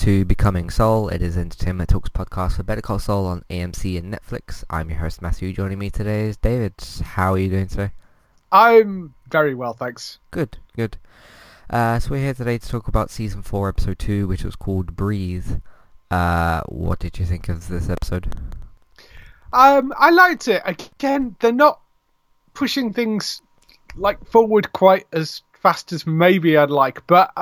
to Becoming Saul. It is Entertainment Talks Podcast for Better Call Saul on AMC and Netflix. I'm your host, Matthew. Joining me today is David. How are you doing today? I'm very well, thanks. Good, good. So we're here today to talk about Season 4, Episode 2, which was called Breathe. What did you think of this episode? I liked it. Again, they're not pushing things like forward quite as fast as maybe I'd like, but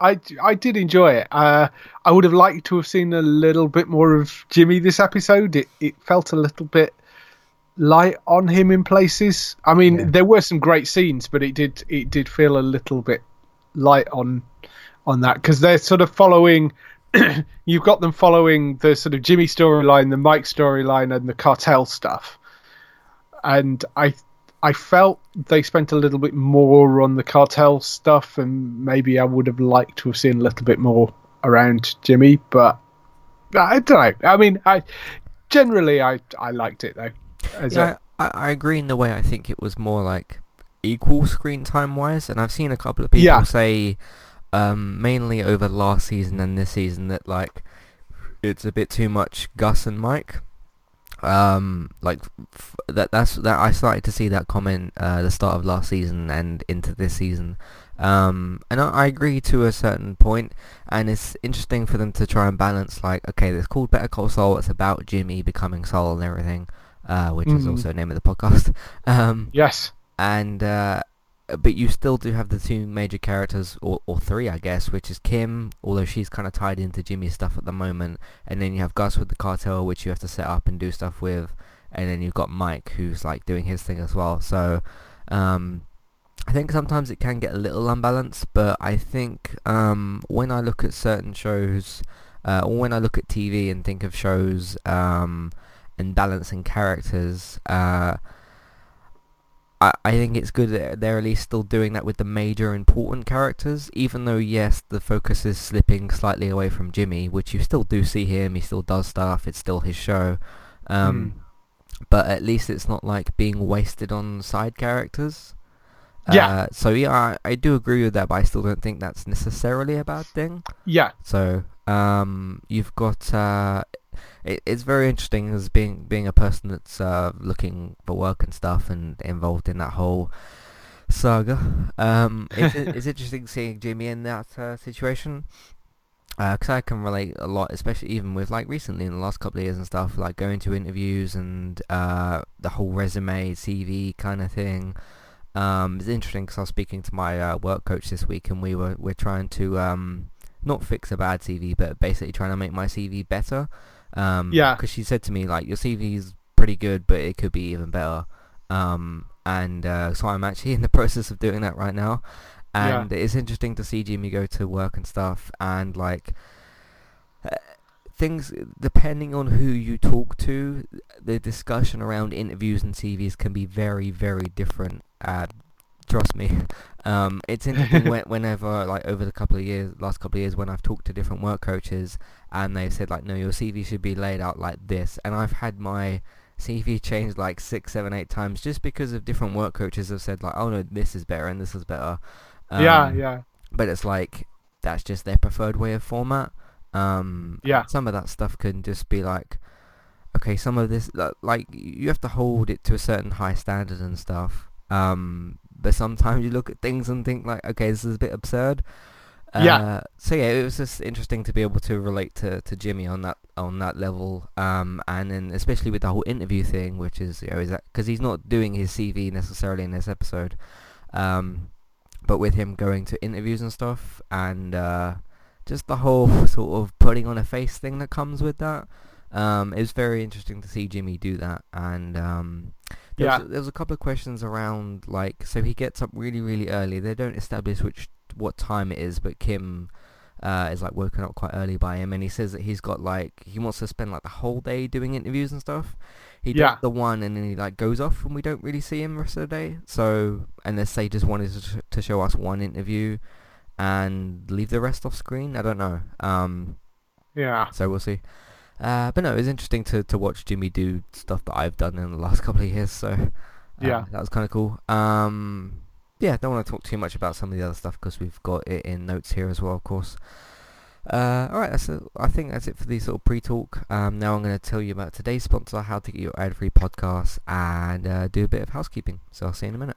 I did enjoy it. I would have liked to have seen a little bit more of Jimmy this episode. It felt a little bit light on him in places. I mean, There were some great scenes, but it did feel a little bit light on that, because they're sort of following. You've got them following the sort of Jimmy storyline, the Mike storyline, and the cartel stuff. And I felt they spent a little bit more on the cartel stuff, and maybe I would have liked to have seen a little bit more around Jimmy, but I don't know. I mean, I generally liked it, though. I agree in the way I think it was more like equal screen time wise, and I've seen a couple of people say mainly over last season and this season that like it's a bit too much Gus and Mike. That's I started to see that comment the start of last season and into this season, and I agree to a certain point. And it's interesting for them to try and balance, like, okay, it's called Better Call Saul, it's about Jimmy becoming Saul and everything, which is also the name of the podcast. Yes, and but you still do have the two major characters, or three, I guess, which is Kim, although she's kind of tied into Jimmy's stuff at the moment. And then you have Gus with the cartel, which you have to set up and do stuff with. And then you've got Mike, who's like doing his thing as well. So I think sometimes it can get a little unbalanced. But I think when I look at certain shows, or when I look at TV and think of shows and balancing characters, I think it's good that they're at least still doing that with the major important characters, even though, yes, the focus is slipping slightly away from Jimmy, which you still do see him, he still does stuff, it's still his show. But at least it's not like being wasted on side characters. I do agree with that, but I still don't think that's necessarily a bad thing. Yeah. So you've got... It's very interesting as being a person that's looking for work and stuff and involved in that whole saga. It's interesting seeing Jimmy in that situation, because I can relate a lot, especially even with like recently in the last couple of years and stuff, like going to interviews and the whole resume, CV kind of thing. It's interesting because I was speaking to my work coach this week, and we're trying to not fix a bad CV, but basically trying to make my CV better. Because she said to me, like, your CV is pretty good, but it could be even better. So I'm actually in the process of doing that right now. And it's interesting to see Jimmy go to work and stuff. And, like, things, depending on who you talk to, the discussion around interviews and CVs can be very, very different. Trust me. It's interesting whenever, like, over the last couple of years, when I've talked to different work coaches and they've said, like, no, your CV should be laid out like this. And I've had my CV changed, like, 6, 7, 8 times just because of different work coaches have said, like, oh, no, this is better and this is better. But it's like, that's just their preferred way of format. Some of that stuff can just be, like, okay, some of this, like, you have to hold it to a certain high standard and stuff. But sometimes you look at things and think, like, okay, this is a bit absurd. It was just interesting to be able to relate to Jimmy on that level. And then especially with the whole interview thing, which is, you know, is that because he's not doing his CV necessarily in this episode, but with him going to interviews and stuff, and just the whole sort of putting on a face thing that comes with that. It was very interesting to see Jimmy do that, and there was a couple of questions around, like, so he gets up really, really early. They don't establish what time it is, but Kim is, like, woken up quite early by him, and he says that he's got, like, he wants to spend, like, the whole day doing interviews and stuff. He does the one, and then he, like, goes off, and we don't really see him the rest of the day. So, unless they just wanted to show us one interview and leave the rest off screen, I don't know. So we'll see. But no, it was interesting to watch Jimmy do stuff that I've done in the last couple of years, so that was kind of cool. Don't want to talk too much about some of the other stuff because we've got it in notes here as well, of course. Alright, I think that's it for the sort of pre-talk. Now I'm going to tell you about today's sponsor, how to get your ad-free podcast, and do a bit of housekeeping. So I'll see you in a minute.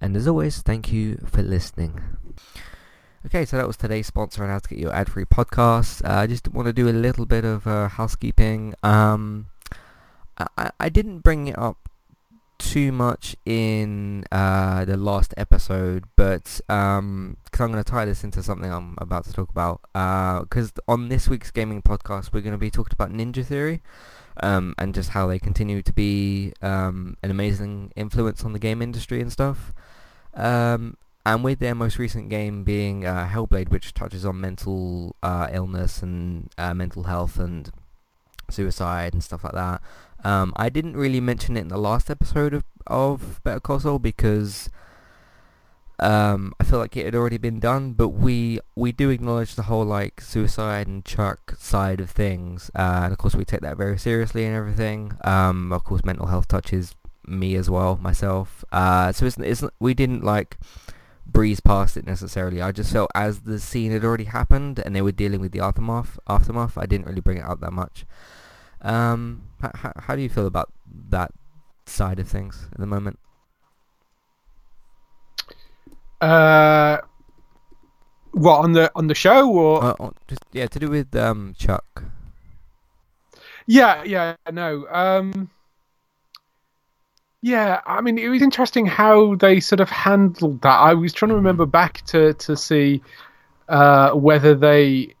And as always, thank you for listening. Okay, so that was today's sponsor on how to get your ad-free podcast. I just want to do a little bit of housekeeping. I didn't bring it up too much in the last episode, but because I'm going to tie this into something I'm about to talk about, because on this week's gaming podcast we're going to be talking about Ninja Theory, and just how they continue to be an amazing influence on the game industry and stuff, and with their most recent game being Hellblade, which touches on mental illness and mental health and suicide and stuff like that. I didn't really mention it in the last episode of Better Call Saul because I feel like it had already been done, but we do acknowledge the whole like suicide and Chuck side of things, and of course we take that very seriously and everything. Of course mental health touches me as well, myself, so it's we didn't like breeze past it necessarily. I just felt as the scene had already happened and they were dealing with the aftermath, I didn't really bring it up that much. How do you feel about that side of things at the moment? What, on the show or to do with Chuck? Yeah, I mean, it was interesting how they sort of handled that. I was trying to remember back to see whether they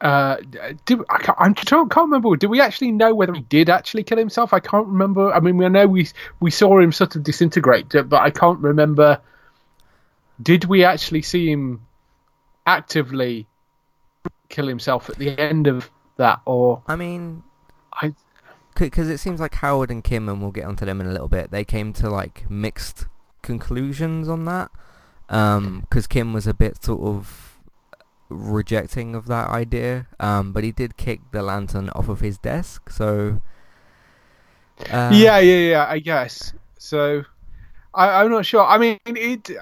I can't remember. Do we actually know whether he did actually kill himself? I can't remember. I mean, I know we saw him sort of disintegrate, but I can't remember. Did we actually see him actively kill himself at the end of that? Or I mean, because it seems like Howard and Kim, and we'll get onto them in a little bit, they came to like mixed conclusions on that, because Kim was a bit sort of rejecting of that idea, but he did kick the lantern off of his desk, so yeah I guess so. I'm not sure. I mean, the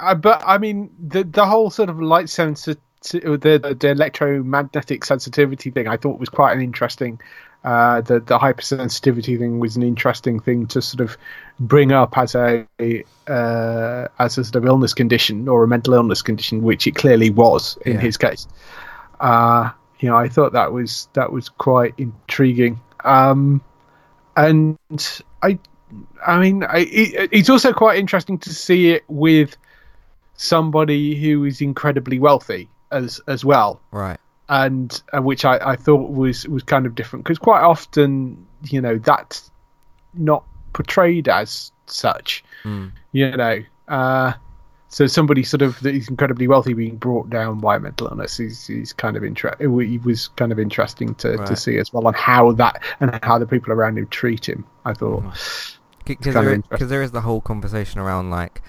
whole sort of light sensor, the electromagnetic sensitivity thing, I thought was quite an interesting the hypersensitivity thing was an interesting thing to sort of bring up as a sort of illness condition, or a mental illness condition, which it clearly was in his case. I thought that was quite intriguing. And it's also quite interesting to see it with somebody who is incredibly wealthy as well. Right. And which I thought was kind of different, because quite often, that's not portrayed as such, so somebody sort of that is incredibly wealthy being brought down by mental illness is kind of interesting. It was kind of interesting to see as well, on how the people around him treat him, I thought. Because there is the whole conversation around like,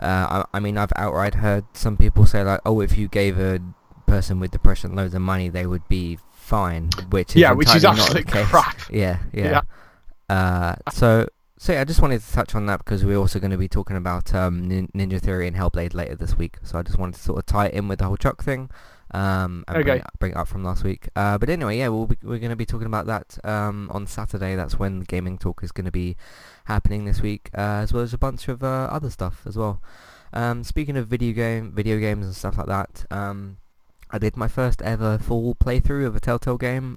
I've outright heard some people say like, oh, if you gave a person with depression loads of money, they would be fine, which is absolute crap. Yeah. I just wanted to touch on that, because we're also going to be talking about Ninja Theory and Hellblade later this week, so I just wanted to sort of tie it in with the whole Chuck thing, and bring it up from last week, but anyway, we're going to be talking about that on Saturday. That's when the gaming talk is going to be happening this week, as well as a bunch of other stuff as well. Speaking of video games and stuff like that, I did my first ever full playthrough of a Telltale game.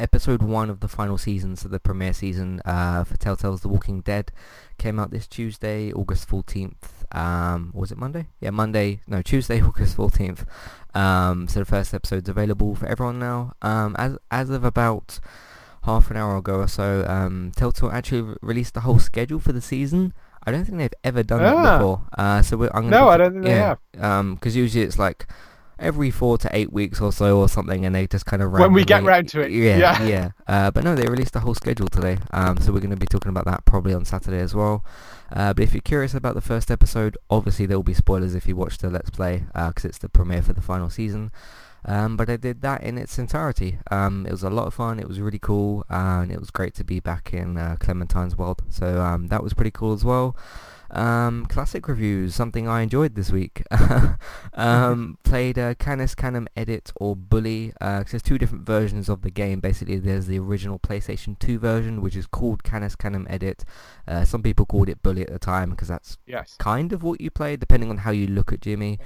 Episode 1 of the final season, so the premiere season for Telltale's The Walking Dead, came out this Tuesday, August 14th. Was it Monday? Yeah, Monday. No, Tuesday, August 14th. So the first episode's available for everyone now. As of about half an hour ago or so, Telltale actually released the whole schedule for the season. I don't think they've ever done that before. I don't think they have. Because usually it's like every 4 to 8 weeks or so or something, and they just kind of... When we get round to it. Yeah. But no, they released the whole schedule today, so we're going to be talking about that probably on Saturday as well. But if you're curious about the first episode, obviously there will be spoilers if you watch the Let's Play, because it's the premiere for the final season. But I did that in its entirety. It was a lot of fun, it was really cool, and it was great to be back in Clementine's world. So that was pretty cool as well. Classic reviews, something I enjoyed this week. Played Canis Canem Edit or Bully, because there's two different versions of the game. Basically, there's the original PlayStation 2 version, which is called Canis Canem Edit. Some people called it Bully at the time, because that's kind of what you play, depending on how you look at Jimmy.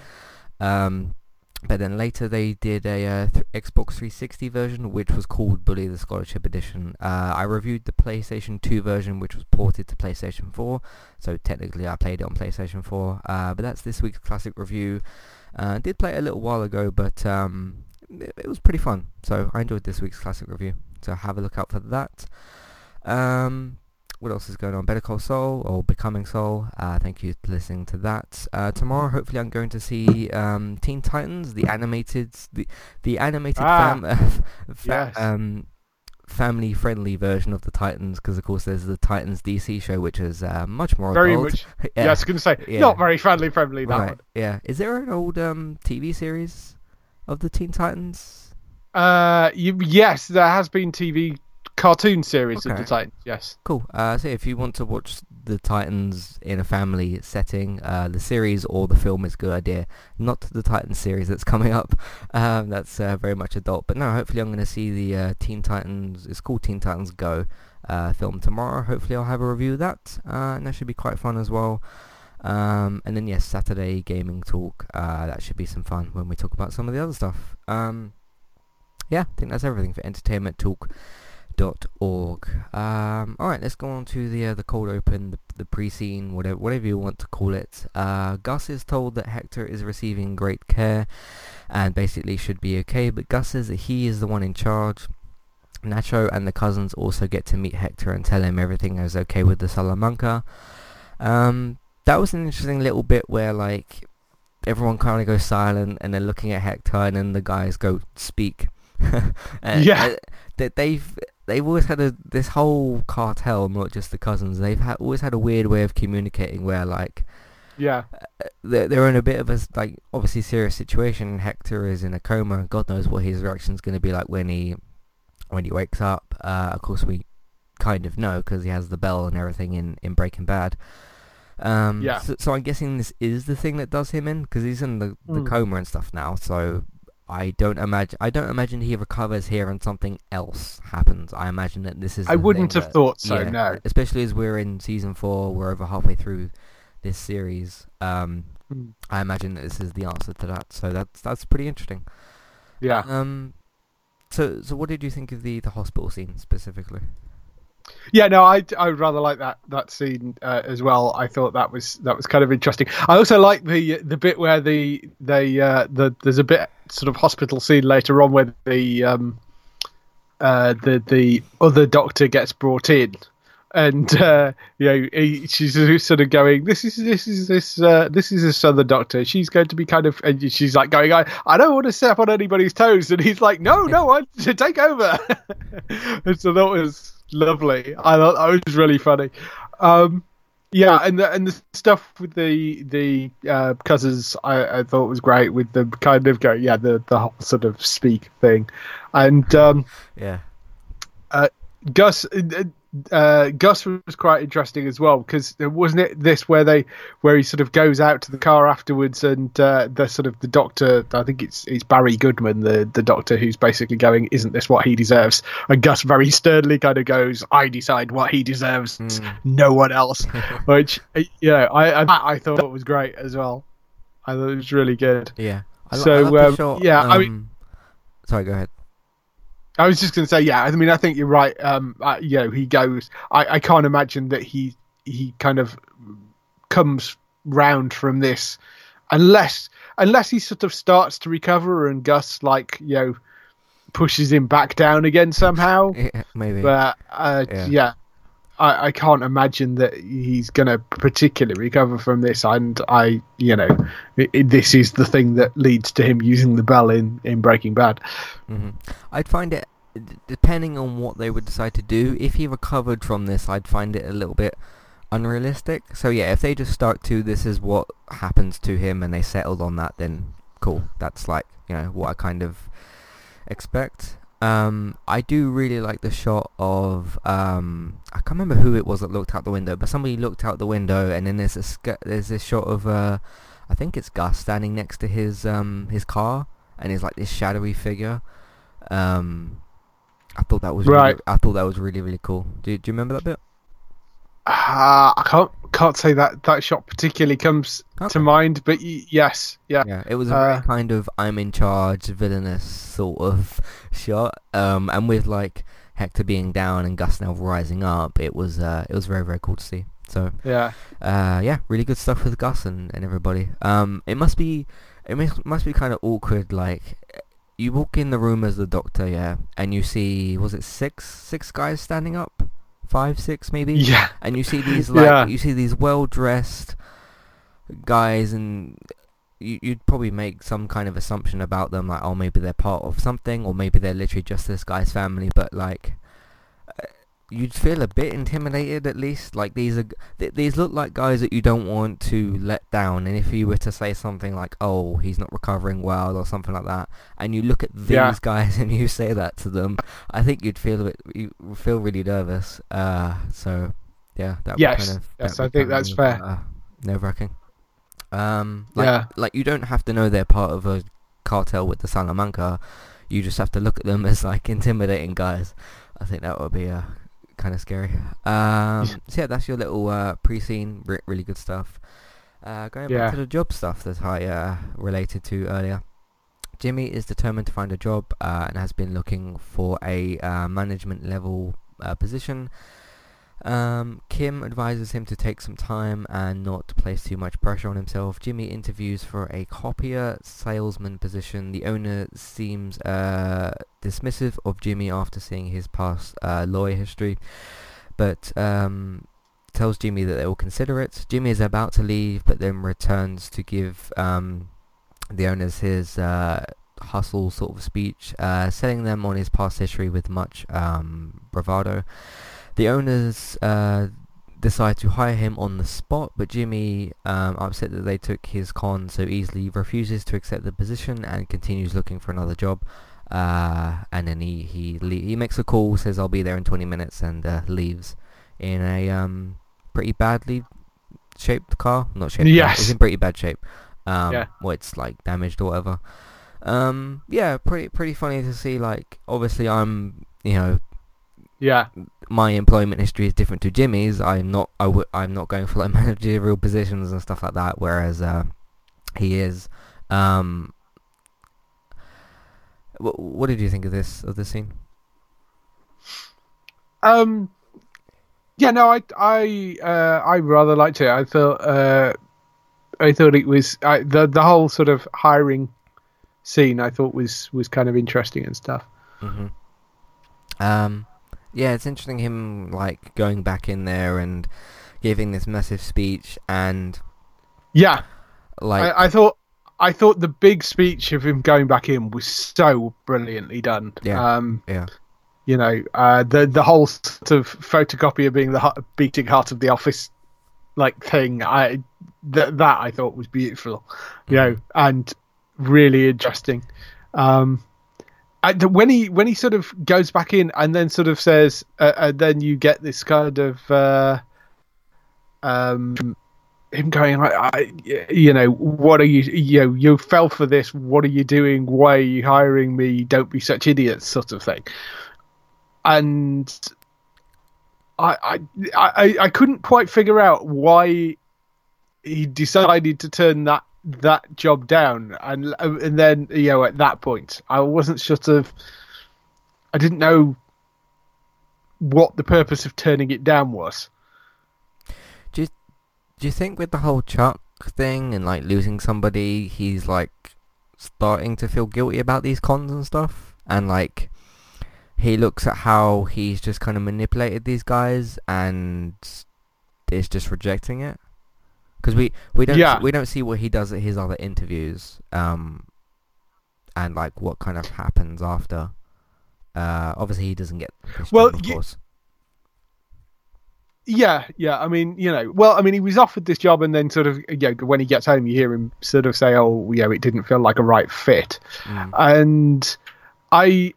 But then later they did a Xbox 360 version, which was called Bully the Scholarship Edition. I reviewed the PlayStation 2 version, which was ported to PlayStation 4. So technically I played it on PlayStation 4. But that's this week's classic review. I did play it a little while ago, but it was pretty fun. So I enjoyed this week's classic review. So have a look out for that. What else is going on? Better Call Saul, or Becoming Saul. Thank you for listening to that. Tomorrow, hopefully, I'm going to see Teen Titans, the animated family-friendly version of the Titans, because, of course, there's the Titans DC show, which is much more adult. Much. Yeah, I was going to say, not very family-friendly, that one. Yeah. Is there an old TV series of the Teen Titans? Yes, there has been TV cartoon series of the Titans, yes. Cool. So if you want to watch the Titans in a family setting, the series or the film is a good idea. Not the Titans series that's coming up. That's very much adult. But no, hopefully I'm going to see the Teen Titans, it's called Teen Titans Go, film tomorrow. Hopefully I'll have a review of that, and that should be quite fun as well. And then, yes, Saturday gaming talk. That should be some fun when we talk about some of the other stuff. Yeah, I think that's everything for Entertainment Talk. .org. Alright, let's go on to the cold open, the pre-scene, whatever you want to call it. Gus is told that Hector is receiving great care and basically should be okay, but Gus says that he is the one in charge. Nacho and the cousins also get to meet Hector and tell him everything is okay with the Salamanca. That was an interesting little bit where, like, everyone kind of goes silent and they're looking at Hector, and then the guys go speak. They've always had this whole cartel, not just the cousins. They've always had a weird way of communicating where, like, they're in a bit of a, like, obviously serious situation. Hector is in a coma. God knows what his reaction's going to be like when he wakes up. Of course, we kind of know because he has the bell and everything in Breaking Bad. So I'm guessing this is the thing that does him in, because he's in the coma and stuff now. So. I don't imagine he recovers here and something else happens. I imagine that this is... I wouldn't have thought so, no. Especially as we're in Season 4, we're over halfway through this series. I imagine that this is the answer to that, so that's pretty interesting. Yeah. So what did you think of the hospital scene, specifically? Yeah, no, I rather like that scene as well. I thought that was kind of interesting. I also like the bit where there's a bit sort of hospital scene later on where the other doctor gets brought in, and she's sort of going, this is this other doctor. She's going to be kind of, and she's like going, I don't want to step on anybody's toes, and he's like, no, I to take over. And so that was lovely. I thought that was really funny. And the stuff with the cousins I thought was great, with them kind of going, the whole sort of speak thing, and Gus was quite interesting as well, because wasn't it this where he sort of goes out to the car afterwards, and the sort of the doctor, I think it's Barry Goodman, the doctor, who's basically going, isn't this what he deserves? And Gus very sternly kind of goes, I decide what he deserves, no one else. Which I thought it was great as well. I thought it was really good. I love the shot. Sorry, go ahead. I was just going to say, yeah, I mean, I think you're right. You know, he goes, I can't imagine that he kind of comes round from this unless he sort of starts to recover and Gus, like, you know, pushes him back down again somehow. Yeah, maybe. But yeah, I can't imagine that he's going to particularly recover from this. And you know, this is the thing that leads to him using the bell in Breaking Bad. Mm-hmm. I'd find it, depending on what they would decide to do, if he recovered from this, I'd find it a little bit unrealistic. So yeah, if they just start to, this is what happens to him, and they settled on that, then cool. That's like, you know, what I kind of expect. I do really like the shot of, I can't remember who it was that looked out the window, but somebody looked out the window, and then there's this shot of, I think it's Gus standing next to his car, and he's like this shadowy figure. I thought that was right. I thought that was really, really cool. Do you remember that bit? I can't say that shot particularly comes to mind, but yes, yeah. It was a very kind of I'm in charge, villainous sort of shot. And with like Hector being down and Gus now rising up, it was very, very cool to see. So yeah, really good stuff with Gus and everybody. It must be kind of awkward, like. You walk in the room as the doctor, yeah, and you see, was it six guys standing up? 5, 6 maybe? Yeah. And you see these these well-dressed guys, and you'd probably make some kind of assumption about them, like, oh, maybe they're part of something, or maybe they're literally just this guy's family, but, like, you'd feel a bit intimidated at least. Like, these look like guys that you don't want to let down, and if you were to say something like, oh, he's not recovering well or something like that, and you look at these guys and you say that to them, I think you'd feel really nervous. So yeah, that would kind of, I think that's fair. Nerve-wracking. Like you don't have to know they're part of a cartel with the Salamanca, you just have to look at them as like intimidating guys. I think that would be kind of scary. So yeah, that's your little pre-scene. Really good stuff. Going back to the job stuff that I related to earlier. Jimmy is determined to find a job and has been looking for a management level position. Kim advises him to take some time and not place too much pressure on himself. Jimmy interviews for a copier salesman position. The owner seems dismissive of Jimmy after seeing his past lawyer history, but tells Jimmy that they will consider it. Jimmy is about to leave, but then returns to give the owners his hustle sort of speech, selling them on his past history with much bravado. The owners decide to hire him on the spot, but Jimmy, upset that they took his con so easily, refuses to accept the position and continues looking for another job. And then he makes a call, says, I'll be there in 20 minutes, and leaves in a pretty badly shaped car. Not shaped. Yes. It's in pretty bad shape. Well, it's like damaged or whatever. Yeah, pretty funny to see. Like, obviously I'm, you know... Yeah, my employment history is different to Jimmy's. I'm not going for like managerial positions and stuff like that, whereas he is. What did you think of this scene? Yeah, no, I rather liked it. I thought it was the whole sort of hiring scene. I thought was kind of interesting and stuff. Mm-hmm. Yeah, it's interesting him, like, going back in there and giving this massive speech and... Yeah. Like... I thought the big speech of him going back in was so brilliantly done. Yeah, yeah. You know, the whole sort of photocopier being the beating heart of the office, like, thing, that I thought was beautiful, you know, and really interesting. When he sort of goes back in and then sort of says, and then you get this kind of him going, you know, what are you fell for this? What are you doing? Why are you hiring me? Don't be such idiots, sort of thing. And I couldn't quite figure out why he decided to turn that job down, and then, you know, at that point I wasn't sort of I didn't know what the purpose of turning it down was. Do you think with the whole Chuck thing and like losing somebody, he's like starting to feel guilty about these cons and stuff, and like he looks at how he's just kind of manipulated these guys and is just rejecting it? Because we don't see what he does at his other interviews, and like what kind of happens after. Obviously he doesn't get pushed well, of course. Yeah. I mean, you know, well, I mean, he was offered this job, and then sort of, you know, when he gets home, you hear him sort of say, "Oh, yeah, it didn't feel like a right fit," and it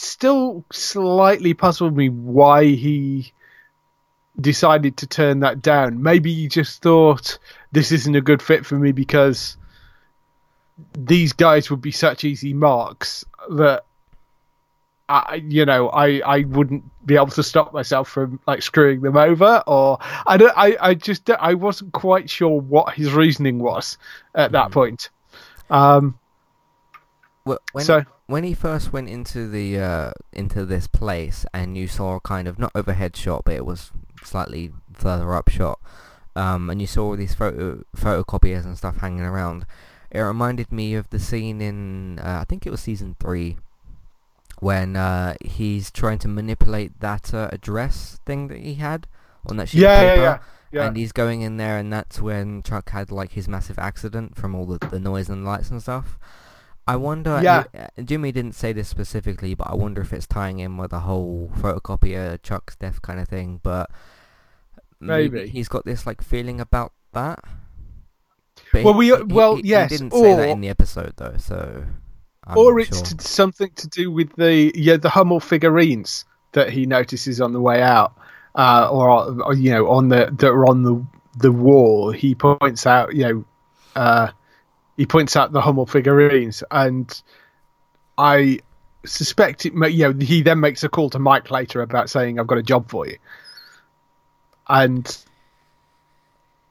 still slightly puzzled me why he decided to turn that down. Maybe he just thought this isn't a good fit for me because these guys would be such easy marks that I wouldn't be able to stop myself from like screwing them over, or I wasn't quite sure what his reasoning was at that point. When he first went into this place, and you saw a kind of not overhead shot, but it was slightly further up shot, and you saw all these photocopiers and stuff hanging around, it reminded me of the scene in I think it was season 3 when he's trying to manipulate that address thing that he had on that sheet of paper. Yeah. And he's going in there, and that's when Chuck had like his massive accident from all the noise and lights and stuff. I wonder, Jimmy didn't say this specifically, but I wonder if it's tying in with the whole photocopier, Chuck's death kind of thing, but maybe he's got this like feeling about that. But he didn't say that in the episode though, so I'm or it's sure. Something to do with the Hummel figurines that he notices on the way out, or you know, on the wall. He points out, he points out the Hummel figurines, and I suspect it may, you know, he then makes a call to Mike later about saying, "I've got a job for you," and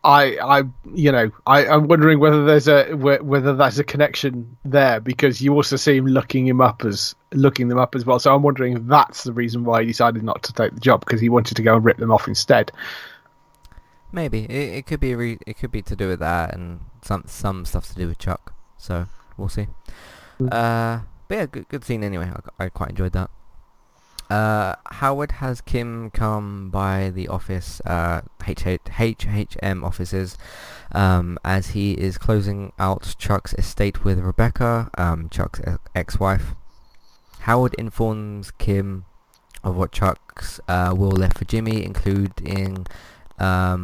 I'm wondering whether there's a connection there, because you also see him looking them up as well. So I'm wondering if that's the reason why he decided not to take the job, because he wanted to go and rip them off instead. Maybe it could be to do with that, and some stuff to do with Chuck. So we'll see. But yeah, good scene anyway. I quite enjoyed that. Howard has Kim come by the office, HHM offices, as he is closing out Chuck's estate with Rebecca, Chuck's ex-wife. Howard informs Kim of what Chuck's will left for Jimmy, including a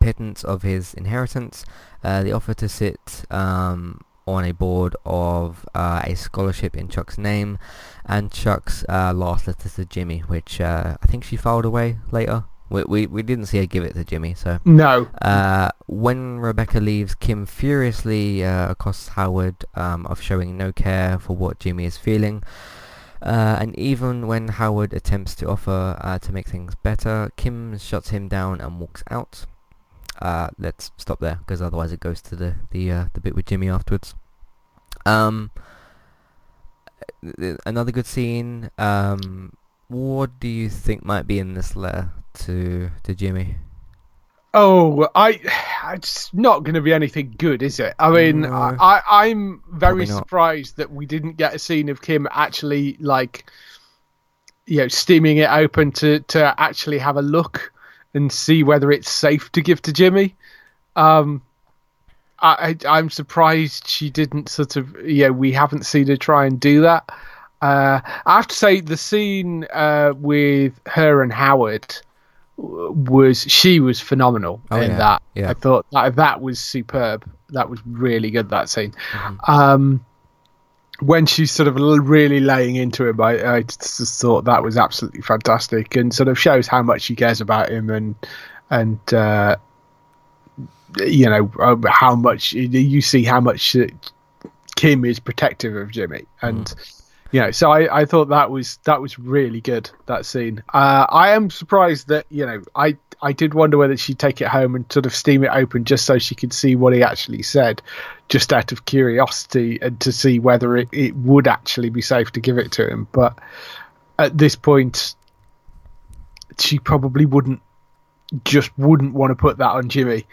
pittance of his inheritance, the offer to sit on a board of a scholarship in Chuck's name, and Chuck's last letter to Jimmy, which I think she filed away later. We didn't see her give it to Jimmy, so... No. When Rebecca leaves, Kim furiously accosts Howard of showing no care for what Jimmy is feeling. And even when Howard attempts to offer to make things better, Kim shuts him down and walks out. Let's stop there, because otherwise it goes to the bit with Jimmy afterwards. Another good scene. What do you think might be in this letter to Jimmy? Oh, it's not going to be anything good, is it? I mean, no, I'm very surprised that we didn't get a scene of Kim actually, like, you know, steaming it open to actually have a look and see whether it's safe to give to Jimmy. I'm surprised she didn't sort of... Yeah, we haven't seen her try and do that. I have to say, the scene with her and Howard was phenomenal that. Yeah. I thought that was superb. That was really good, that scene. Mm-hmm. When she's sort of really laying into him, I just thought that was absolutely fantastic, and sort of shows how much she cares about him, and you know, how much you see how much Kim is protective of Jimmy, and you know, so I thought that was really good, that scene. I am surprised that, you know, I I did wonder whether she'd take it home and sort of steam it open just so she could see what he actually said, just out of curiosity, and to see whether it would actually be safe to give it to him. But at this point, she probably wouldn't want to put that on Jimmy,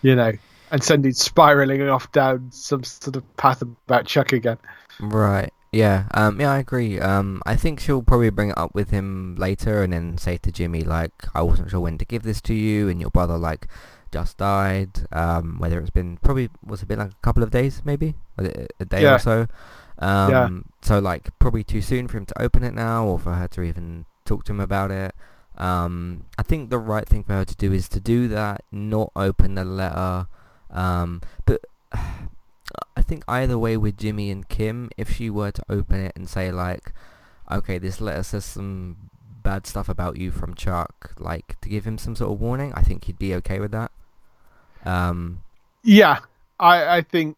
you know, and send him spiralling off down some sort of path about Chuck again. Right. Yeah, I agree. I think she'll probably bring it up with him later and then say to Jimmy, like, I wasn't sure when to give this to you, and your brother, like, just died. Whether it's been, probably, was it been like a couple of days, maybe? A day or so? So, like, probably too soon for him to open it now, or for her to even talk to him about it. I think the right thing for her to do is to do that, not open the letter. But I think either way with Jimmy and Kim, if she were to open it and say, like, okay, this letter says some bad stuff about you from Chuck, like, to give him some sort of warning, I think he'd be okay with that. Yeah, I think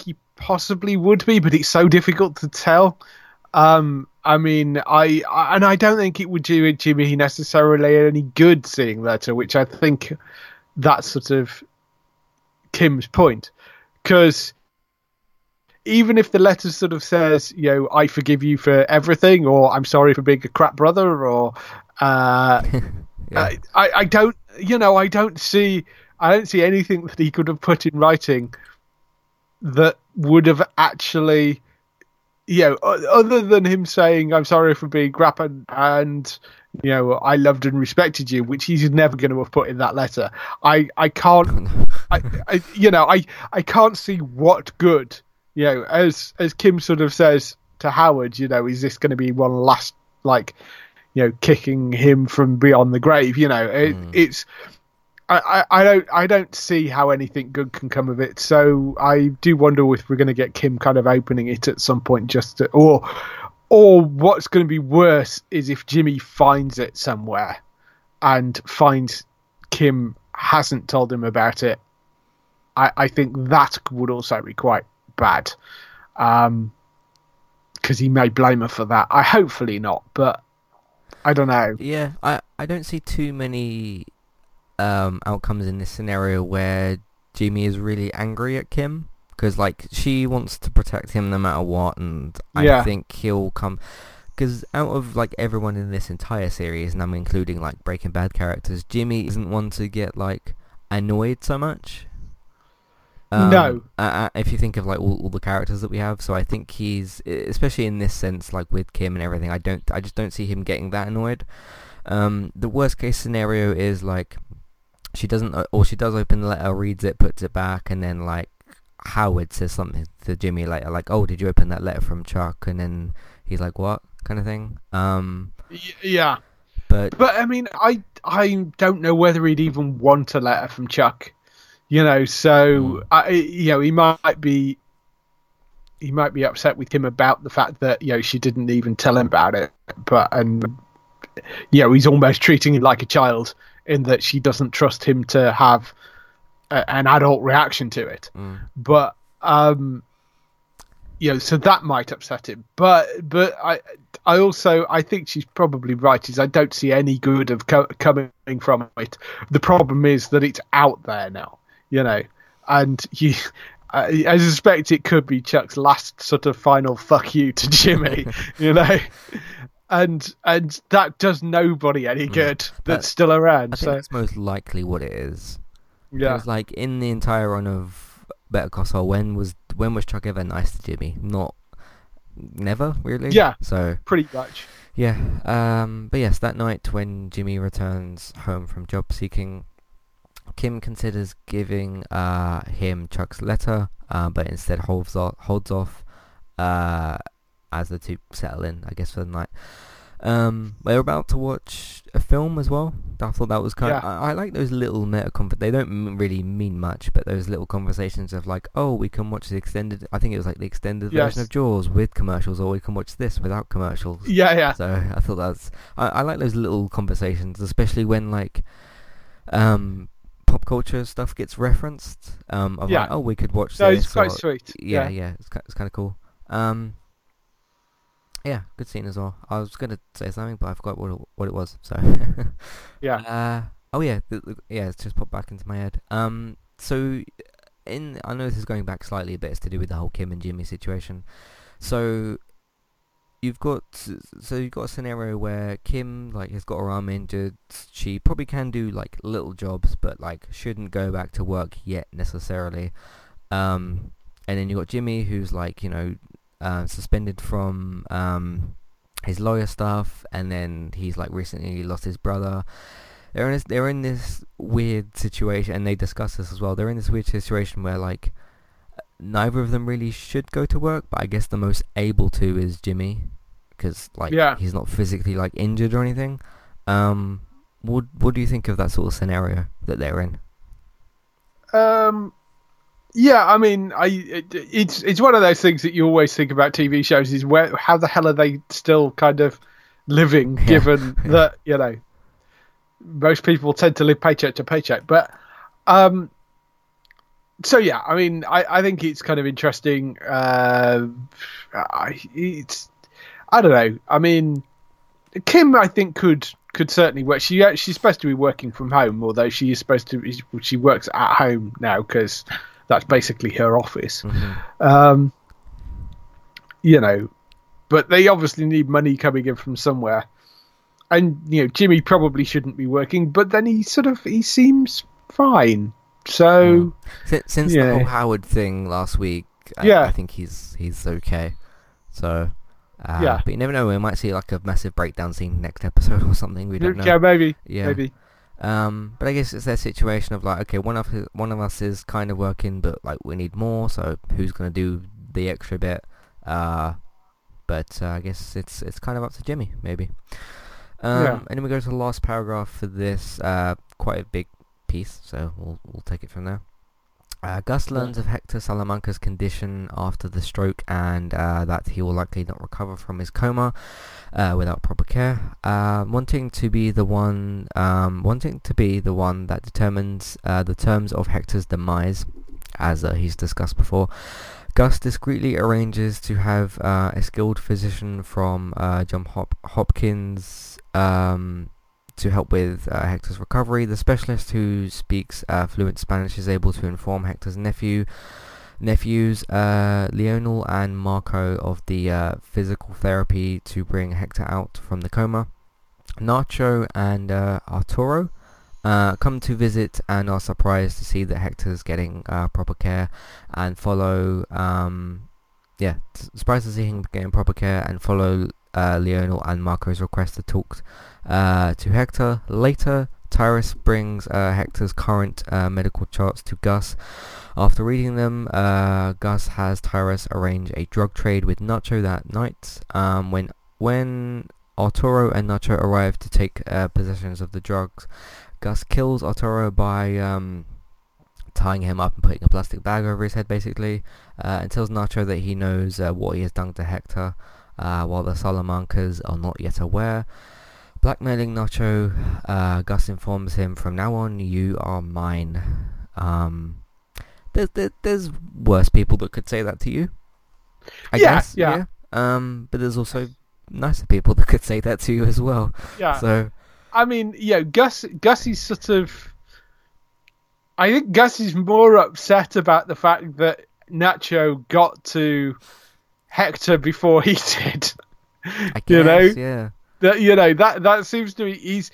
he possibly would be, but it's so difficult to tell. I mean, I don't think it would do Jimmy necessarily any good seeing that, which I think that's sort of Kim's point. Because even if the letter sort of says, you know, I forgive you for everything, or I'm sorry for being a crap brother, or I don't see anything that he could have put in writing that would have actually, you know, other than him saying, I'm sorry for being crap and you know, I loved and respected you, which he's never going to have put in that letter. I can't see what good, you know, as Kim sort of says to Howard, you know, is this going to be one last, like, you know, kicking him from beyond the grave? You know, I don't see how anything good can come of it. So I do wonder if we're going to get Kim kind of opening it at some point, or what's going to be worse is if Jimmy finds it somewhere and finds Kim hasn't told him about it. I think that would also be quite bad, because he may blame her for that. Hopefully not, but I don't know. Yeah, I don't see too many outcomes in this scenario where Jimmy is really angry at Kim, because, like, she wants to protect him no matter what, and I think he'll come. Because out of, like, everyone in this entire series, and I'm including, like, Breaking Bad characters, Jimmy isn't one to get, like, annoyed so much. No. If you think of, like, all the characters that we have, so I think he's, especially in this sense, like, with Kim and everything, I just don't see him getting that annoyed. The worst case scenario is, like, she does open the letter, reads it, puts it back, and then, like, Howard says something to Jimmy later, like, oh, did you open that letter from Chuck? And then he's like, what? Kind of thing. Yeah. But I mean, I don't know whether he'd even want a letter from Chuck, you know, so, you know, he might be upset with him about the fact that, you know, she didn't even tell him about it, and, you know, he's almost treating him like a child in that she doesn't trust him to have an adult reaction to it. But you know, so that might upset him, but I think she's probably right, is I don't see any good of coming from it. The problem is that it's out there now, you know, and I suspect it could be Chuck's last sort of final fuck you to Jimmy, you know, and that does nobody any good that's still around. I think that's most likely what it is. Yeah. It was like in the entire run of Better Call Saul, when was Chuck ever nice to Jimmy? Not never, really. Yeah. So pretty much. Yeah. But yes, that night when Jimmy returns home from job seeking, Kim considers giving him Chuck's letter, but instead holds off as the two settle in, I guess, for the night. We're about to watch a film as well. I thought that was kind of... I like those little they don't really mean much, but those little conversations of, like, oh, we can watch the extended... I think it was, like, the extended version of Jaws with commercials, or we can watch this without commercials. Yeah. So I thought that's... I like those little conversations, especially when, like, pop culture stuff gets referenced. Like, oh, we could watch this. It's quite sweet. Yeah. It's kind of cool. Yeah, good scene as well. I was going to say something, but I forgot what it was. So, yeah. Oh yeah, yeah. It's just popped back into my head. So, I know this is going back slightly, but it's to do with the whole Kim and Jimmy situation. So you've got a scenario where Kim has got her arm injured. She probably can do little jobs, but shouldn't go back to work yet necessarily. And then you got Jimmy, who's suspended from his lawyer stuff, and then he's recently lost his brother. They're in this weird situation, and they discuss this as well. They're in this weird situation where neither of them really should go to work, but I guess the most able to is Jimmy, because he's not physically injured or anything. What do you think of that sort of scenario that they're in? Yeah, I mean, it's one of those things that you always think about TV shows is how the hell are they still kind of living, given that most people tend to live paycheck to paycheck, but. So yeah, I mean, I think it's kind of interesting. I don't know. I mean, Kim, I think could certainly work. She's supposed to be working from home, although she works at home now because that's basically her office. Mm-hmm. But they obviously need money coming in from somewhere, and Jimmy probably shouldn't be working, but then he seems fine. So since the whole Howard thing last week, I think he's okay. So but you never know. We might see a massive breakdown scene next episode or something. We don't know. Yeah, maybe. Yeah, maybe. But I guess it's their situation of okay, one of us is kind of working, but we need more. So who's gonna do the extra bit? But I guess it's kind of up to Jimmy, maybe. And then we go to the last paragraph for this quite a big piece, so we'll take it from there. Gus learns of Hector Salamanca's condition after the stroke, and that he will likely not recover from his coma without proper care. Wanting to be the one that determines the terms of Hector's demise, as he's discussed before, Gus discreetly arranges to have a skilled physician from John Hopkins. To help with Hector's recovery. The specialist, who speaks fluent Spanish, is able to inform Hector's nephews Leonel and Marco of the physical therapy to bring Hector out from the coma. Nacho and Arturo come to visit and are surprised to see that Hector's getting proper care and follow. Surprised to see him getting proper care and follow Leonel and Marco's request to talk to Hector. Later, Tyrus brings Hector's current medical charts to Gus. After reading them, Gus has Tyrus arrange a drug trade with Nacho that night. When Arturo and Nacho arrive to take possessions of the drugs, Gus kills Arturo by tying him up and putting a plastic bag over his head, basically, and tells Nacho that he knows what he has done to Hector. While the Salamancas are not yet aware. Blackmailing Nacho, Gus informs him, "From now on, you are mine." There's worse people that could say that to you, I guess. Yeah. But there's also nicer people that could say that to you as well. Yeah. So, I mean, Gus is sort of. I think Gus is more upset about the fact that Nacho got to Hector before he did. I guess, that seems to be, he's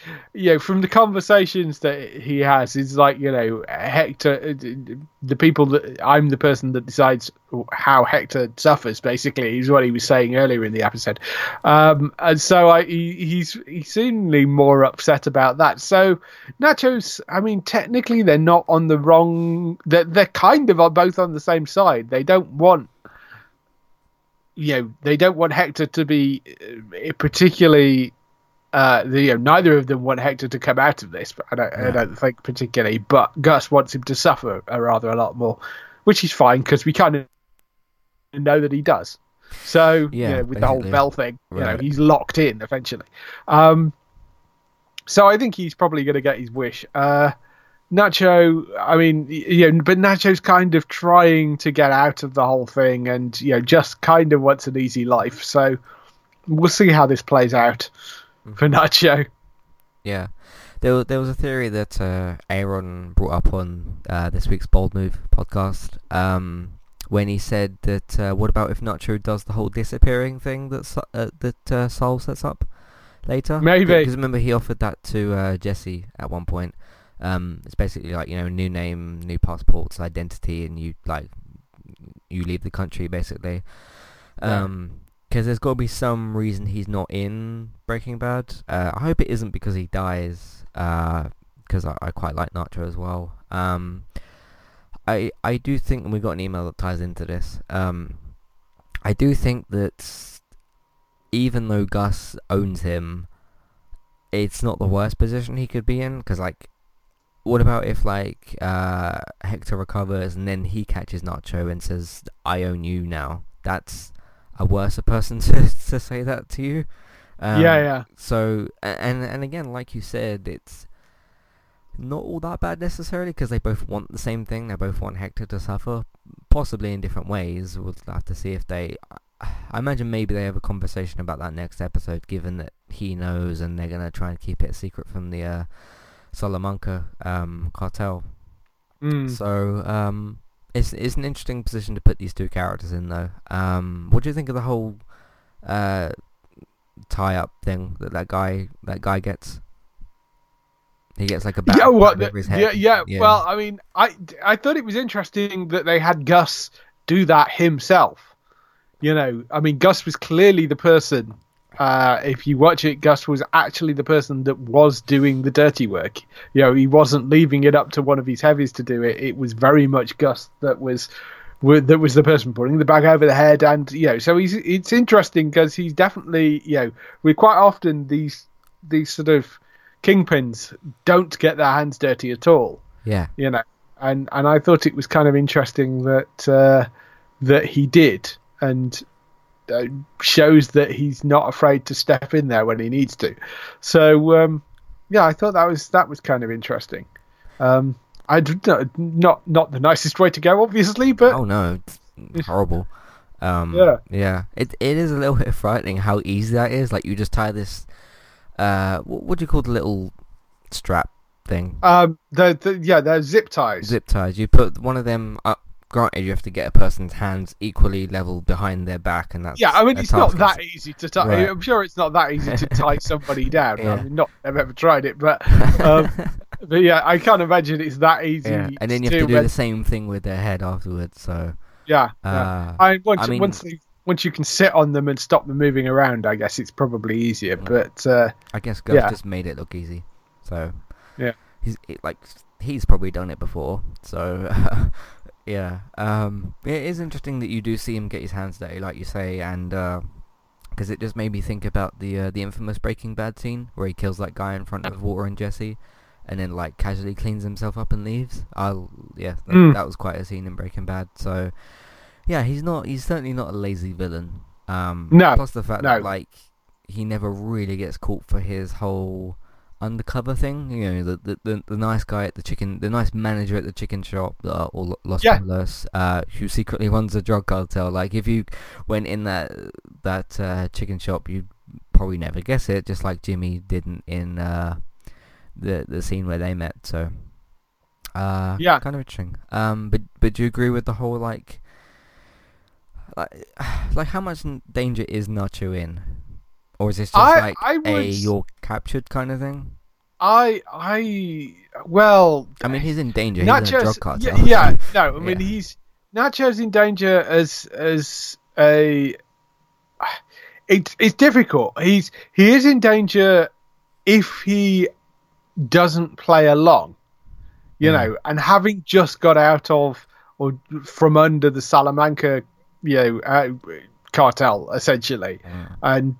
from the conversations that he has, it's Hector, the people that I'm the person that decides how Hector suffers, basically, is what he was saying earlier in the episode. And so he's seemingly more upset about that. So Nacho's, I mean, technically they're not on the wrong, they're kind of are both on the same side. They don't want Hector to be particularly. Neither of them want Hector to come out of this. But I don't think particularly. But Gus wants him to suffer a lot more, which is fine because we kind of know that he does. So with the whole Bell thing, he's locked in eventually. So I think he's probably going to get his wish. Nacho, I mean, but Nacho's kind of trying to get out of the whole thing and, just kind of wants an easy life. So we'll see how this plays out for Nacho. Yeah. There was a theory that Aaron brought up on this week's Bold Move podcast when he said that what about if Nacho does the whole disappearing thing that Saul sets up later? Maybe. Because remember he offered that to Jesse at one point. It's basically like, you know, new name, new passports, identity, and you leave the country basically. Because there's got to be some reason he's not in Breaking Bad. I hope it isn't because he dies. Because I quite like Nacho as well. I do think, and we got an email that ties into this. I do think that even though Gus owns him, it's not the worst position he could be in. Because what about if Hector recovers and then he catches Nacho and says, "I own you now." That's a worse person to say that to you. So and again, like you said, it's not all that bad necessarily because they both want the same thing. They both want Hector to suffer, possibly in different ways. We'll have to see if they. I imagine maybe they have a conversation about that next episode, given that he knows, and they're gonna try and keep it a secret from the Salamanca cartel. So it's an interesting position to put these two characters in, though. What do you think of the whole tie-up thing that guy gets? He gets like a bat over his head. Yeah. Well, I mean, I thought it was interesting that they had Gus do that himself. You know, I mean, Gus was clearly the person. If you watch it, Gus was actually the person that was doing the dirty work. You know, he wasn't leaving it up to one of his heavies to do it. It was very much Gus that was the person putting the bag over the head, and you know, so it's interesting because he's definitely, you know, we quite often these sort of kingpins don't get their hands dirty at all. Yeah, you know, and I thought it was kind of interesting that he did, and. Shows that he's not afraid to step in there when he needs to. So I thought that was kind of interesting. I not the nicest way to go, obviously, but oh no, it's horrible. It is a little bit frightening how easy that is. Like you just tie this. What do you call the little strap thing? They're zip ties. Zip ties. You put one of them up. Granted, you have to get a person's hands equally level behind their back, and that's I mean, it's not that easy to tie. Right. I'm sure it's not that easy to tie somebody down. Yeah. I mean, not I've ever tried it, but yeah, I can't imagine it's that easy. Yeah. And then you have to do the same thing with their head afterwards. So yeah. Once you can sit on them and stop them moving around, I guess it's probably easier. But I guess Gus just made it look easy. So yeah, he's probably done it before. So. Yeah, it is interesting that you do see him get his hands dirty, like you say, and because it just made me think about the infamous Breaking Bad scene where he kills that guy in front of Walter and Jesse, and then casually cleans himself up and leaves. That was quite a scene in Breaking Bad. So yeah, he's certainly not a lazy villain. Plus the fact that he never really gets caught for his whole undercover thing, you know, the nice guy at the chicken, the nice manager at the chicken shop that are all Los Angeles, who secretly runs a drug cartel. Like if you went in that chicken shop, you'd probably never guess it, just like Jimmy didn't in the scene where they met. So kind of interesting. But do you agree with the whole like how much danger is Nacho in? Or is this just you're captured kind of thing? I mean, he's in danger. Nacho's, he's in a drug cartel. Nacho's in danger as it's difficult. He is in danger if he doesn't play along, you know, and having just got out of or from under the Salamanca, cartel essentially, and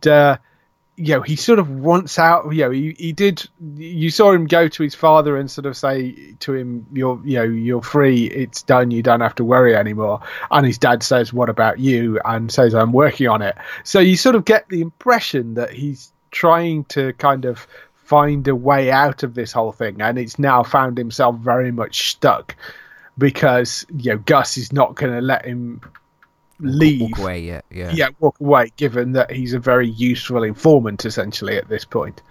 he sort of wants out. He did. You saw him go to his father and sort of say to him, "You're free. It's done. You don't have to worry anymore." And his dad says, "What about you?" And says, "I'm working on it." So you sort of get the impression that he's trying to kind of find a way out of this whole thing, and it's now found himself very much stuck because Gus is not going to let him. Walk away, walk away, given that he's a very useful informant essentially at this point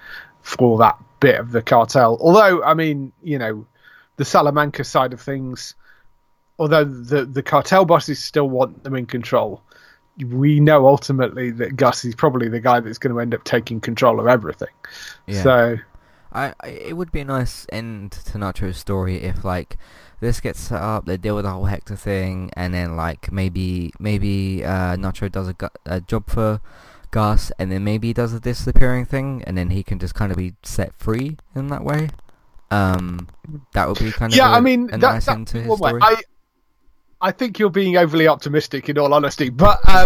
for that bit of the cartel. Although, I mean, you know, the Salamanca side of things, although the cartel bosses still want them in control, we know ultimately that Gus is probably the guy that's going to end up taking control of everything. Yeah. So it would be a nice end to Nacho's story if, like, this gets set up, they deal with the whole Hector thing, and then, like, maybe Nacho does a job for Gus, and then maybe he does a disappearing thing, and then he can just kind of be set free in that way. That would be kind of a nice end to his story. I think you're being overly optimistic, in all honesty, but I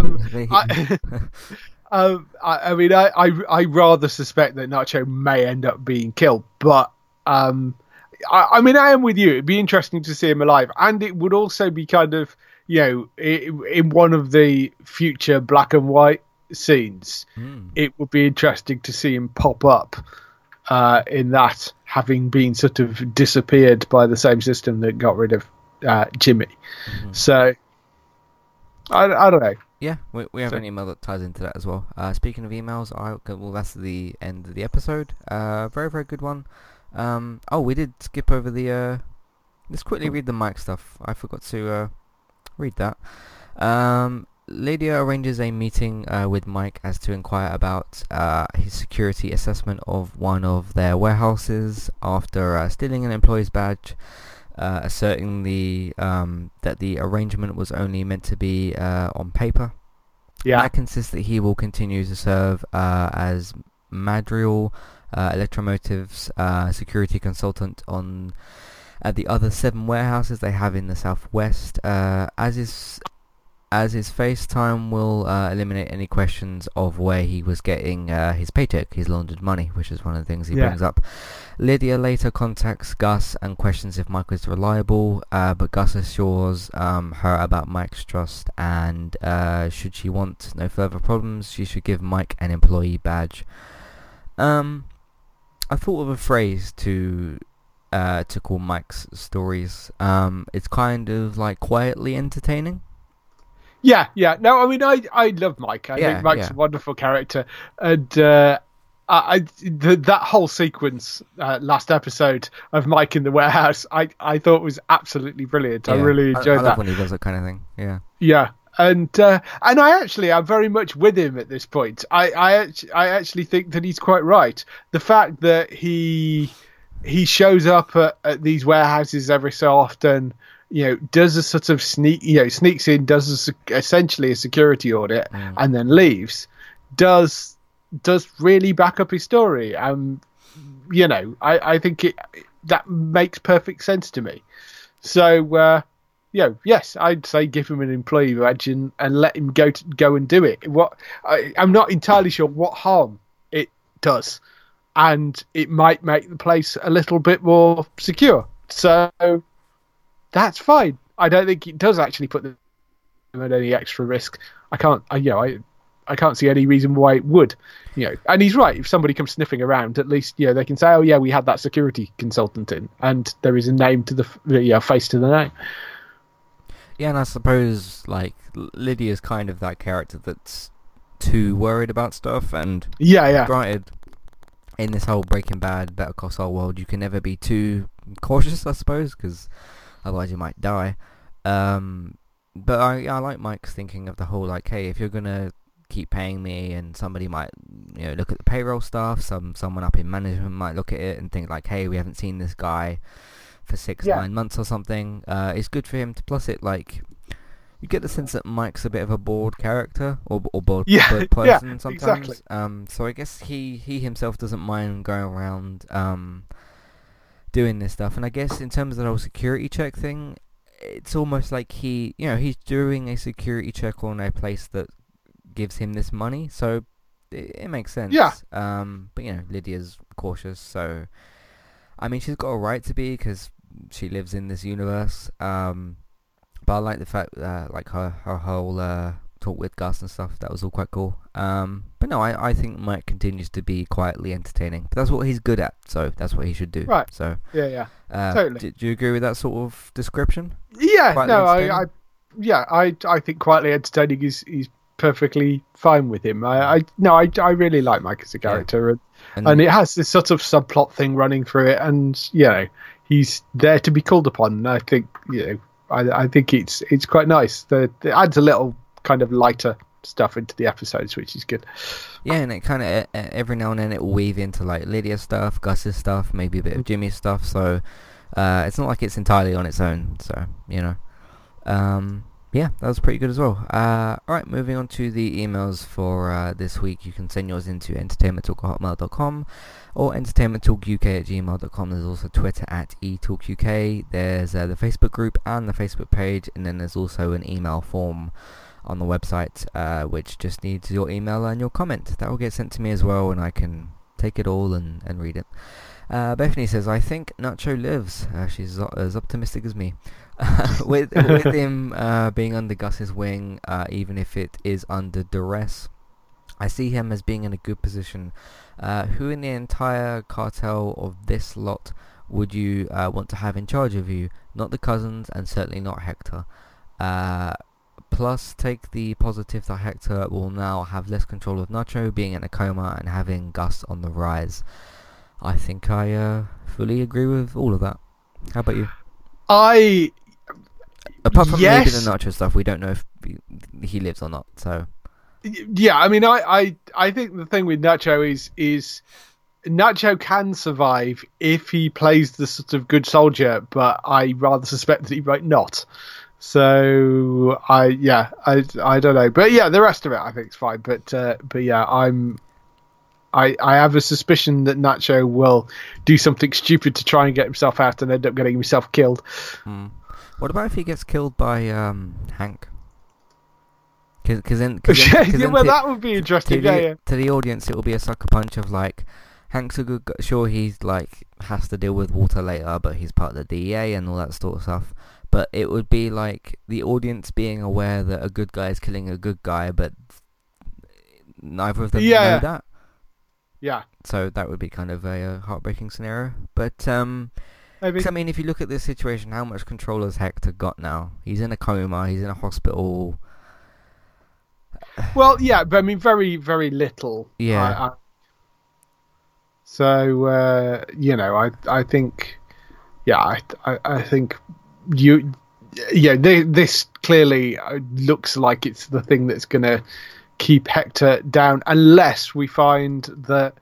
rather suspect that Nacho may end up being killed, but I am with you. It'd be interesting to see him alive, and it would also be kind of, you know, in one of the future black and white scenes, it would be interesting to see him pop up in that, having been sort of disappeared by the same system that got rid of Jimmy. Mm-hmm. So I don't know. Yeah, we have an email that ties into that as well. Speaking of emails, that's the end of the episode. Very, very good one. We did skip over the let's quickly read the Mike stuff. I forgot to read that. Lydia arranges a meeting with Mike as to inquire about his security assessment of one of their warehouses after stealing an employee's badge, asserting that the arrangement was only meant to be on paper. Yeah. Mike insists that he will continue to serve as Madrigal Electromotive's security consultant at the other 7 warehouses they have in the southwest, as his FaceTime will eliminate any questions of where he was getting his paycheck, his laundered money, which is one of the things he brings up. Lydia later contacts Gus and questions if Mike is reliable, but Gus assures her about Mike's trust, and should she want no further problems, she should give Mike an employee badge. I thought of a phrase to call Mike's stories. It's kind of like quietly entertaining. Yeah. No, I mean, I love Mike. I think Mike's a wonderful character, and that whole sequence last episode of Mike in the warehouse, I thought was absolutely brilliant. Yeah. I really enjoyed that. I love when he does that kind of thing. Yeah. And I'm very much with him at this point. I actually think that he's quite right. The fact that he shows up at these warehouses every so often, you know, does a sort of sneaks in, does essentially a security audit, and then leaves, does really back up his story. You know, I think that makes perfect sense to me. So, yes, I'd say give him an employee badge and let him go and do it. I'm not entirely sure what harm it does, and it might make the place a little bit more secure. So that's fine. I don't think it does actually put them at any extra risk. I can't see any reason why it would. You know, and he's right. If somebody comes sniffing around, at least, you know, they can say, "Oh yeah, we had that security consultant in," and there is a name to the face to the name. Yeah, and I suppose, like, Lydia's kind of that character that's too worried about stuff, and granted, in this whole Breaking Bad, Better Call Saul world, you can never be too cautious, I suppose, because otherwise you might die. But I like Mike's thinking of the whole, like, hey, if you're gonna keep paying me, and somebody might, you know, look at the payroll stuff, someone up in management might look at it and think like, hey, we haven't seen this guy for 9 months or something. It's good for him to, plus it, like, you get the sense that Mike's a bit of a bored character or bored person sometimes. Exactly. So I guess he himself doesn't mind going around doing this stuff. And I guess in terms of the whole security check thing, it's almost like he's doing a security check on a place that gives him this money, so it makes sense. But you know, Lydia's cautious, so I mean, she's got a right to be, because she lives in this universe. But I like the fact that, like, her whole talk with Gus and stuff, that was all quite cool. But no, I think Mike continues to be quietly entertaining. But that's what he's good at, so that's what he should do. Right. So totally. Do you agree with that sort of description? Yeah. Quietly entertaining? I think quietly entertaining is perfectly fine with him. I really like Mike as a character, and it has this sort of subplot thing running through it, and you know he's there to be called upon. And I think I think it's quite nice. It adds a little kind of lighter stuff into the episodes, which is good. Yeah, and it kind of every now and then it will weave into like Lydia's stuff, Gus's stuff, maybe a bit of Jimmy's stuff. So it's not like it's entirely on its own. So yeah, that was pretty good as well. Alright, moving on to the emails for this week. You can send yours into entertainmenttalk@hotmail.com or entertainmenttalkuk@gmail.com. There's also Twitter @etalkuk. There's the Facebook group and the Facebook page, and then there's also an email form on the website which just needs your email and your comment. That will get sent to me as well, and I can take it all and read it. Bethany says, I think Nacho lives. She's as optimistic as me. With him being under Gus's wing, even if it is under duress, I see him as being in a good position. Who in the entire cartel of this lot would you want to have in charge of you? Not the cousins, and certainly not Hector. Plus, take the positive that Hector will now have less control of Nacho, being in a coma and having Gus on the rise. I think I fully agree with all of that. How about you? Apart from maybe the Nacho stuff, we don't know if he lives or not. So, yeah, I mean, I think the thing with Nacho is Nacho can survive if he plays the sort of good soldier, but I rather suspect that he might not. So I don't know, but yeah, the rest of it I think is fine. But yeah, I have a suspicion that Nacho will do something stupid to try and get himself out and end up getting himself killed. What about if he gets killed by Hank? Because that would be interesting. To the audience, it will be a sucker punch of like, Hank's a good guy. Sure, he's like has to deal with Walter later, but he's part of the DEA and all that sort of stuff. But it would be like the audience being aware that a good guy is killing a good guy, but neither of them know that. Yeah. So that would be kind of a heartbreaking scenario. But, I mean, if you look at this situation, how much control has Hector got now? He's in a coma. He's in a hospital. Well, yeah, but I mean, very, very little. Yeah. I think... Yeah, I think... this clearly looks like it's the thing that's going to keep Hector down, unless we find that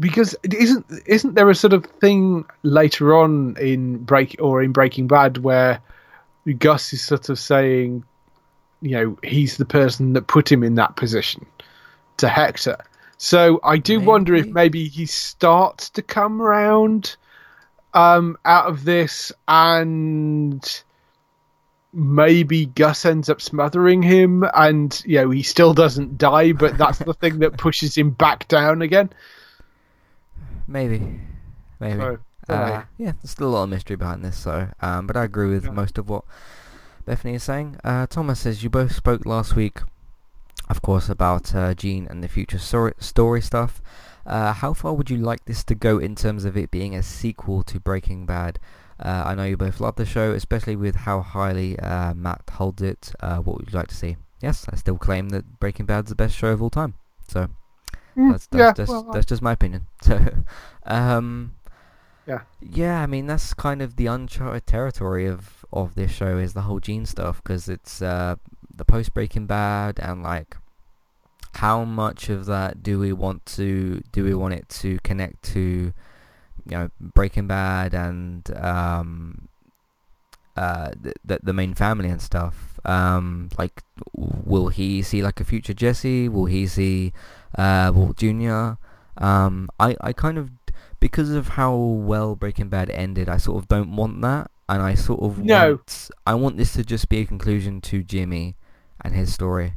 because isn't there a sort of thing later on in Breaking Bad where Gus is sort of saying, you know, he's the person that put him in that position to Hector. So I do wonder if maybe he starts to come round out of this, and maybe Gus ends up smothering him, and you know he still doesn't die, but that's the thing that pushes him back down again. Maybe. So, yeah, there's still a lot of mystery behind this. So, but I agree with most of what Bethany is saying. Thomas says, you both spoke last week, of course, about Gene and the future story stuff. How far would you like this to go in terms of it being a sequel to Breaking Bad? I know you both love the show, especially with how highly Matt holds it. What would you like to see? Yes, I still claim that Breaking Bad's the best show of all time. So that's just my opinion. So, I mean, that's kind of the uncharted territory of this show is the whole Gene stuff, because it's the post Breaking Bad and like. How much of that do we want it to connect to, you know, Breaking Bad and the main family and stuff? Like, will he see like a future Jesse? Will he see Walt Jr.? I kind of, because of how well Breaking Bad ended, I sort of don't want that, and I sort of want this to just be a conclusion to Jimmy and his story.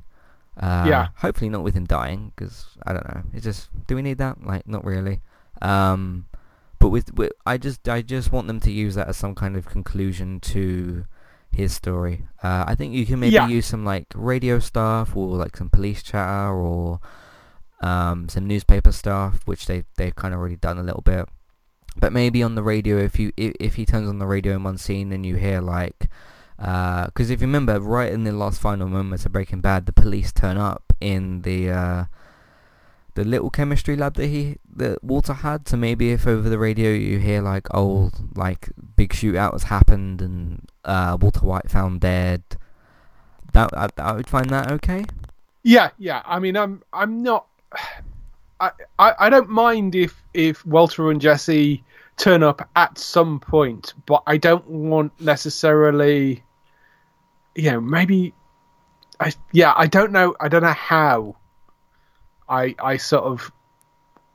Hopefully not with him dying, because I don't know. It's just, do we need that? Like, not really. But with I just want them to use that as some kind of conclusion to his story. I think you can maybe use some like radio stuff or like some police chatter or some newspaper stuff, which they've kind of already done a little bit. But maybe on the radio, if he turns on the radio in one scene and you hear like Because if you remember, right in the last final moments of Breaking Bad, the police turn up in the little chemistry lab that Walter had. So maybe if over the radio you hear like, oh, like big shootout has happened and Walter White found dead, that I would find that okay. Yeah. I mean, I'm not. I don't mind if Walter and Jesse turn up at some point, but I don't want necessarily. You know, maybe. I don't know. I don't know how. I sort of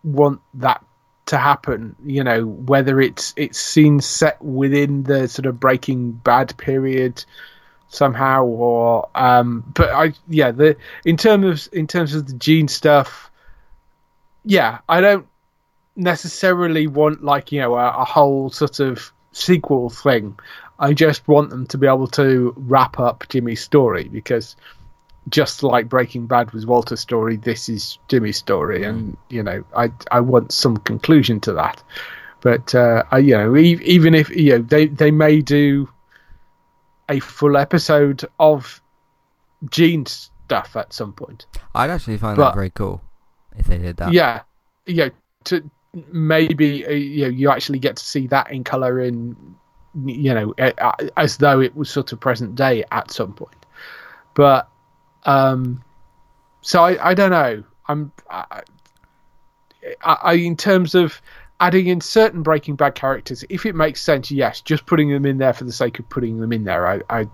want that to happen, you know, whether it's scenes set within the sort of Breaking Bad period somehow, or in terms of the Gene stuff, I don't necessarily want, like, you know, a whole sort of sequel thing. I just want them to be able to wrap up Jimmy's story, because just like Breaking Bad was Walter's story, this is Jimmy's story, and you know, I want some conclusion to that. But you know, even if, you know, they may do a full episode of Gene stuff at some point. I'd actually find that very cool if they did that. Yeah, yeah. You know, to maybe you know, you actually get to see that in color, in, you know, as though it was sort of present day at some point, but. So I don't know. I in terms of adding in certain Breaking Bad characters, if it makes sense, yes. Just putting them in there for the sake of putting them in there, I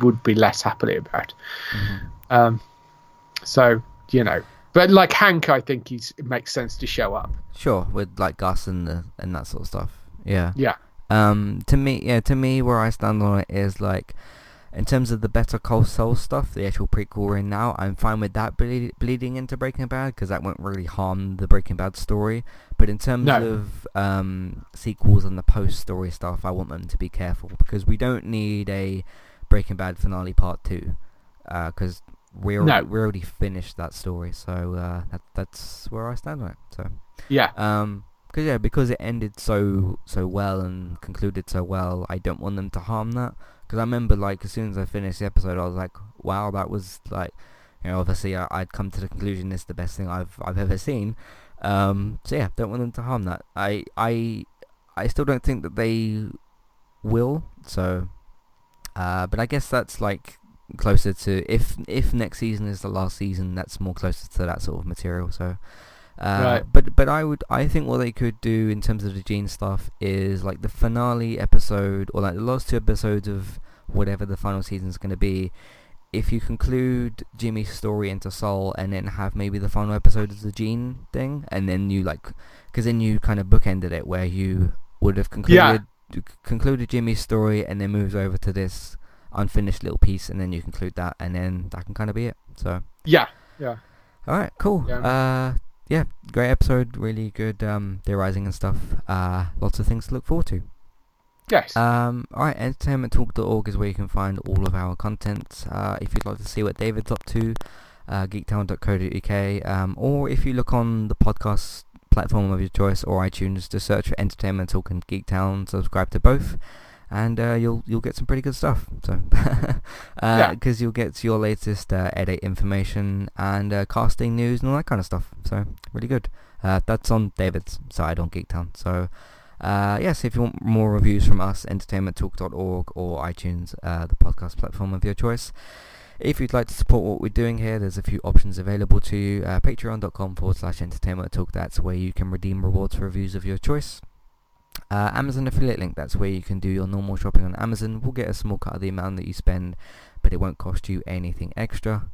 would be less happy about. Mm-hmm. So you know, but like Hank, I think it makes sense to show up. Sure, with like Gus and that sort of stuff. Yeah. To me, where I stand on it is like. In terms of the Better Call Saul stuff, the actual prequel we're in now, I'm fine with that bleeding into Breaking Bad, because that won't really harm the Breaking Bad story. But in terms of sequels and the post-story stuff, I want them to be careful, because we don't need a Breaking Bad finale part 2, because we're already finished that story. So that's where I stand on it. So because it ended so well and concluded so well, I don't want them to harm that. Because I remember, like, as soon as I finished the episode, I was like, wow, that was, like, you know, obviously I'd come to the conclusion this is the best thing I've ever seen. So, yeah, don't want them to harm that. I still don't think that they will, so... but I guess that's, like, closer to... If next season is the last season, that's more closer to that sort of material, so... Right. But I think what they could do in terms of the Gene stuff is like the finale episode, or like the last two episodes of whatever the final season is going to be. If you conclude Jimmy's story into Saul and then have maybe the final episode of the Gene thing, and then you like, because then you kind of bookended it where you would have concluded Jimmy's story and then moves over to this unfinished little piece, and then you conclude that, and then that can kind of be it. So yeah. All right, cool. Yeah. Yeah, great episode, really good theorizing and stuff. Lots of things to look forward to. Yes. Alright, entertainmenttalk.org is where you can find all of our content. If you'd like to see what David's up to, geektown.co.uk, or if you look on the podcast platform of your choice or iTunes, just search for Entertainment Talk and Geektown, subscribe to both, and you'll get some pretty good stuff. So, because you'll get your latest edit information and casting news and all that kind of stuff. So really good. That's on David's side on Geektown. So yes, if you want more reviews from us, entertainmenttalk.org or iTunes, the podcast platform of your choice. If you'd like to support what we're doing here, there's a few options available to you. Patreon.com/entertainmenttalk. That's where you can redeem rewards for reviews of your choice. Amazon affiliate link, that's where you can do your normal shopping on Amazon. We'll get a small cut of the amount that you spend, but it won't cost you anything extra,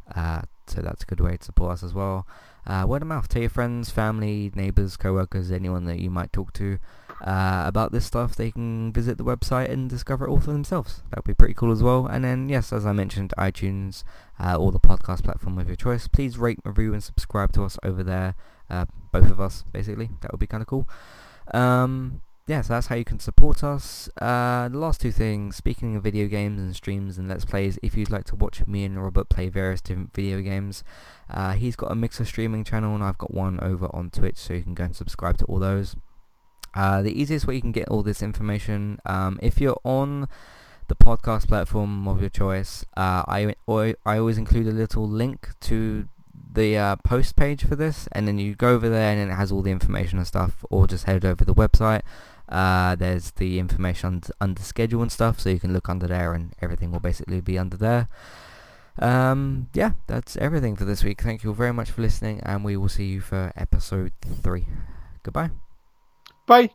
so that's a good way to support us as well. Word of mouth, tell your friends, family, neighbours, co-workers, anyone that you might talk to about this stuff. They can visit the website and discover it all for themselves. That would be pretty cool as well. And then yes, as I mentioned, iTunes or the podcast platform of your choice. Please rate, review and subscribe to us over there, both of us basically. That would be kind of cool. Yeah, so that's how you can support us. The last two things, speaking of video games and streams and Let's Plays, if you'd like to watch me and Robert play various different video games, he's got a Mixer streaming channel and I've got one over on Twitch, so you can go and subscribe to all those. The easiest way you can get all this information, if you're on the podcast platform of your choice. I always include a little link to the post page for this, and then you go over there and it has all the information and stuff, or just head over to the website. There's the information under schedule and stuff, so you can look under there and everything will basically be under there. Yeah, that's everything for this week. Thank you all very much for listening, and we will see you for episode 3. Goodbye. Bye.